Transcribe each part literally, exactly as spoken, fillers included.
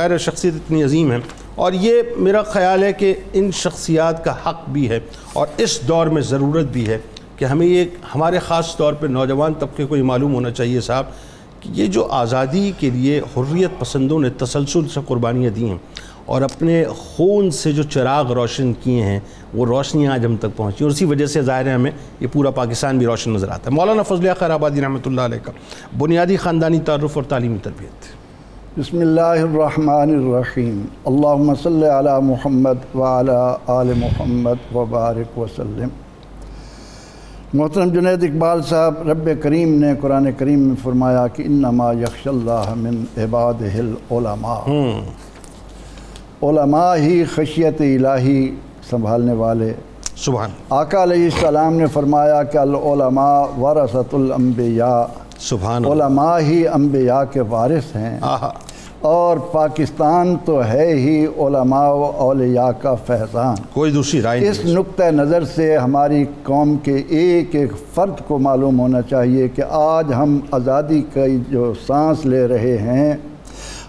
غیر شخصیت اتنی عظیم ہیں، اور یہ میرا خیال ہے کہ ان شخصیات کا حق بھی ہے اور اس دور میں ضرورت بھی ہے کہ ہمیں یہ ہمارے خاص طور پہ نوجوان طبقے کو یہ معلوم ہونا چاہیے صاحب کہ یہ جو آزادی کے لیے حریت پسندوں نے تسلسل سے قربانیاں دی ہیں اور اپنے خون سے جو چراغ روشن کیے ہیں وہ روشنیاں آج ہم تک پہنچی، اور اسی وجہ سے ظاہر ہے ہمیں یہ پورا پاکستان بھی روشن نظر آتا ہے۔ مولانا فضل خیرآبادی رحمۃ اللہ علیہ کا بنیادی خاندانی تعارف اور تعلیمی تربیت۔ بسم اللہ الرحمن الرحیم، اللہم صلی علی محمد وعلی آل محمد وبارک وسلم۔ محترم جنید اقبال صاحب رب کریم نے قرآن کریم میں فرمایا کہ انما یخشى اللہ من عبادہ العلماء، علماء ہی خشیت الہی سنبھالنے والے۔ سبحان آقا علیہ السلام نے فرمایا کہ العلماء ورثۃ الانبیاء، سبحان علماء ہی انبیاء کے وارث ہیں۔ آہا، اور پاکستان تو ہے ہی علماء و اولیاء کا فیضان، کوئی دوسری رائے نہیں۔ اس نقطہ نظر سے ہماری قوم کے ایک ایک فرد کو معلوم ہونا چاہیے کہ آج ہم آزادی کا جو سانس لے رہے ہیں،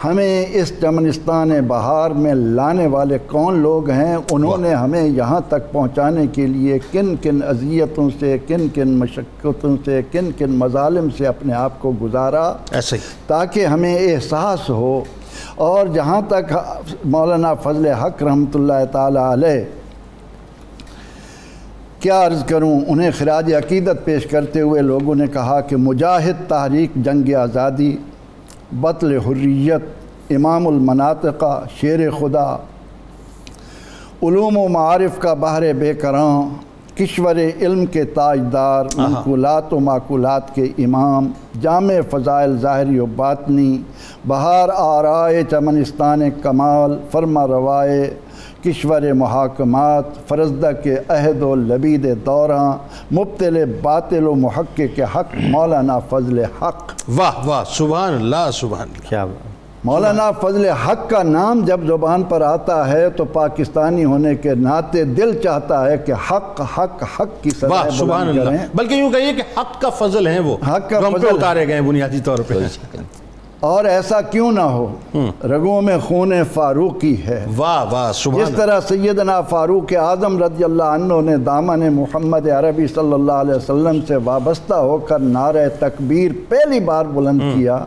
ہمیں اس چمنستان بہار میں لانے والے کون لوگ ہیں، انہوں نے ہمیں یہاں تک پہنچانے کے لیے کن کن اذیتوں سے، کن کن مشقتوں سے، کن کن مظالم سے اپنے آپ کو گزارا، ایسے تاکہ ہمیں احساس ہو۔ اور جہاں تک مولانا فضل حق رحمۃ اللہ تعالی علیہ، کیا عرض کروں، انہیں خراج عقیدت پیش کرتے ہوئے لوگوں نے کہا کہ مجاہد، تحریک جنگ آزادی، بطل حریت، امام المناطقہ، شیر خدا، علوم و معارف کا بحر بے کراں، کشور علم کے تاجدار، منقولات و معقولات کے امام، جامع فضائل ظاہری و باطنی، بہار آرائے چمنستان کمال، فرما روائے کشور محاکمات، فرزدہ کے عہد و لبید دوراں، مبتل باطل و محقق کے حق، مولانا فضل حق۔ واہ واہ، سبحان اللہ سبحان اللہ، کیا مولانا فضل حق کا نام جب زبان پر آتا ہے تو پاکستانی ہونے کے ناطے دل چاہتا ہے کہ حق حق حق کی سزا، سبحان اللہ، بلکہ یوں کہیے کہ حق کا فضل ہیں، وہ حق کا فضل اتارے گئے بنیادی طور پہ، اور ایسا کیوں نہ ہو، رگوں میں خون فاروقی ہے۔ واہ واہ، سبحان اللہ، جس طرح سیدنا فاروق اعظم رضی اللہ عنہ نے دامن محمد عربی صلی اللہ علیہ وسلم سے وابستہ ہو کر نعرہ تکبیر پہلی بار بلند کیا،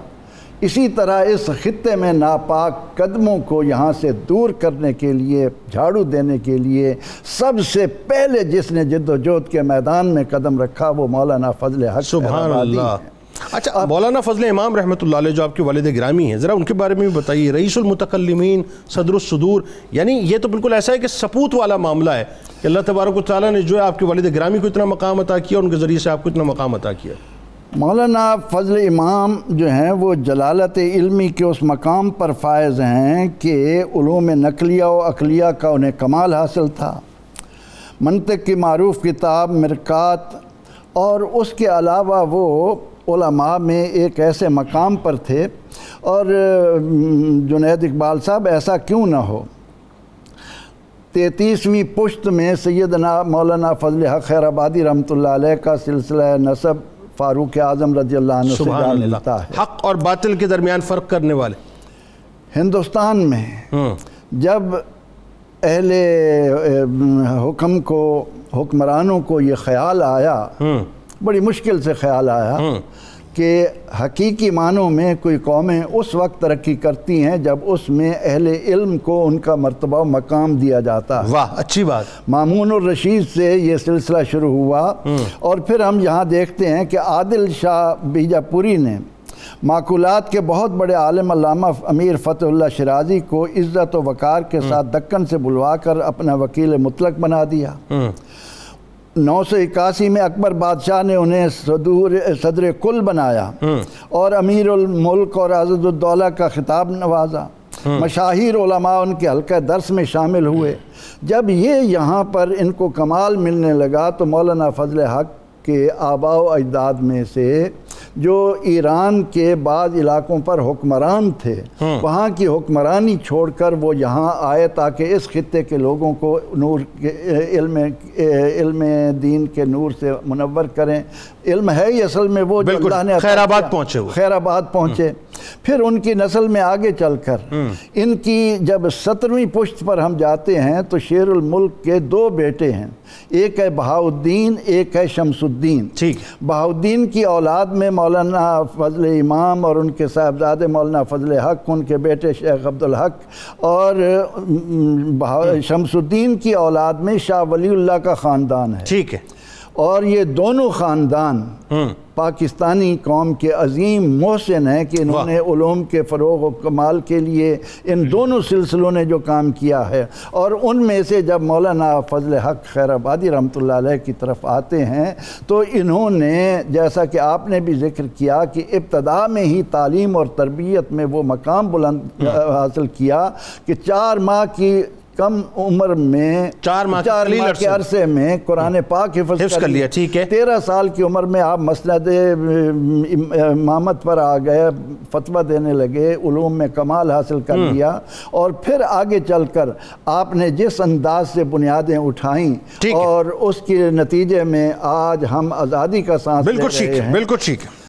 اسی طرح اس خطے میں ناپاک قدموں کو یہاں سے دور کرنے کے لیے، جھاڑو دینے کے لیے سب سے پہلے جس نے جد و جہد کے میدان میں قدم رکھا وہ مولانا فضل حق سبحان اللہ ہے۔ اچھا، مولانا فضل امام رحمۃ اللہ علیہ جو آپ کے والد گرامی ہیں، ذرا ان کے بارے میں بھی بتائیے۔ رئیس المتکلمین، صدر الصدور، یعنی یہ تو بالکل ایسا ہے کہ سپوت والا معاملہ ہے کہ اللہ تبارک و تعالیٰ نے جو ہے آپ کے والد گرامی کو اتنا مقام عطا کیا اور ان کے ذریعے سے آپ کو اتنا مقام عطا کیا۔ مولانا فضل امام جو ہیں وہ جلالت علمی کے اس مقام پر فائز ہیں کہ علوم نقلیہ و عقلیہ کا انہیں کمال حاصل تھا۔ منطق کی معروف کتاب مرقات، اور اس کے علاوہ وہ علماء میں ایک ایسے مقام پر تھے، اور جنید اقبال صاحب ایسا کیوں نہ ہو، تینتیسویں پشت میں سیدنا مولانا فضل حق خیرآبادی رحمۃ اللہ علیہ کا سلسلہ نسب فاروق اعظم رضی اللہ عنہ سے جان لیتا ہے۔ حق اور باطل کے درمیان فرق کرنے والے ہندوستان میں جب اہل حکم کو، حکمرانوں کو یہ خیال آیا، بڑی مشکل سے خیال آیا کہ حقیقی معنوں میں کوئی قومیں اس وقت ترقی کرتی ہیں جب اس میں اہل علم کو ان کا مرتبہ و مقام دیا جاتا ہے۔ واہ، اچھی بات۔ مامون الرشید سے یہ سلسلہ شروع ہوا، اور پھر ہم یہاں دیکھتے ہیں کہ عادل شاہ بیجاپوری نے معقولات کے بہت بڑے عالم علامہ امیر فتح اللہ شرازی کو عزت و وقار کے ساتھ دکن سے بلوا کر اپنا وکیل مطلق بنا دیا۔ نو سو اکاسی میں اکبر بادشاہ نے انہیں صدور صدر کل بنایا اور امیر الملک اور عزت الدولہ کا خطاب نوازا۔ مشاہیر علماء ان کے حلقہ درس میں شامل ہوئے۔ جب یہ یہاں پر ان کو کمال ملنے لگا تو مولانا فضل حق کے آباء و اجداد میں سے جو ایران کے بعض علاقوں پر حکمران تھے وہاں کی حکمرانی چھوڑ کر وہ یہاں آئے تاکہ اس خطے کے لوگوں کو نور علم علم دین کے نور سے منور کریں. علم ہے ہی اصل میں وہ جو اللہ نے خیر آباد پہنچے ہوئے خیر آباد پہنچے. پھر ان کی نسل میں آگے چل کر ان کی جب سترویں پشت پر ہم جاتے ہیں تو شیر الملک کے دو بیٹے ہیں, ایک ہے بہاؤالدین ایک ہے شمس الدین. بہاؤالدین کی اولاد میں مولانا فضل امام اور ان کے صاحبزادے مولانا فضل حق, ان کے بیٹے شیخ عبدالحق, اور شمس الدین کی اولاد میں شاہ ولی اللہ کا خاندان ہے. ٹھیک ہے, اور یہ دونوں خاندان پاکستانی قوم کے عظیم محسن ہیں کہ انہوں نے علوم کے فروغ و کمال کے لیے ان دونوں سلسلوں نے جو کام کیا ہے. اور ان میں سے جب مولانا فضل حق خیرآبادی رحمۃ اللہ علیہ کی طرف آتے ہیں تو انہوں نے, جیسا کہ آپ نے بھی ذکر کیا, کہ ابتدا میں ہی تعلیم اور تربیت میں وہ مقام بلند حاصل کیا کہ چار ماہ کی کم عمر میں چار ماہ کے عرصے میں قرآن پاک حفظ کر لیا. ٹھیک ہے, تیرہ سال کی عمر میں آپ مسند امامت پر آ گئے, فتویٰ دینے لگے, علوم میں کمال حاصل کر لیا. اور پھر آگے چل کر آپ نے جس انداز سے بنیادیں اٹھائیں اور اس کے نتیجے میں آج ہم آزادی کا سانس لے رہے ہیں. بالکل ٹھیک ہے, بالکل ٹھیک ہے.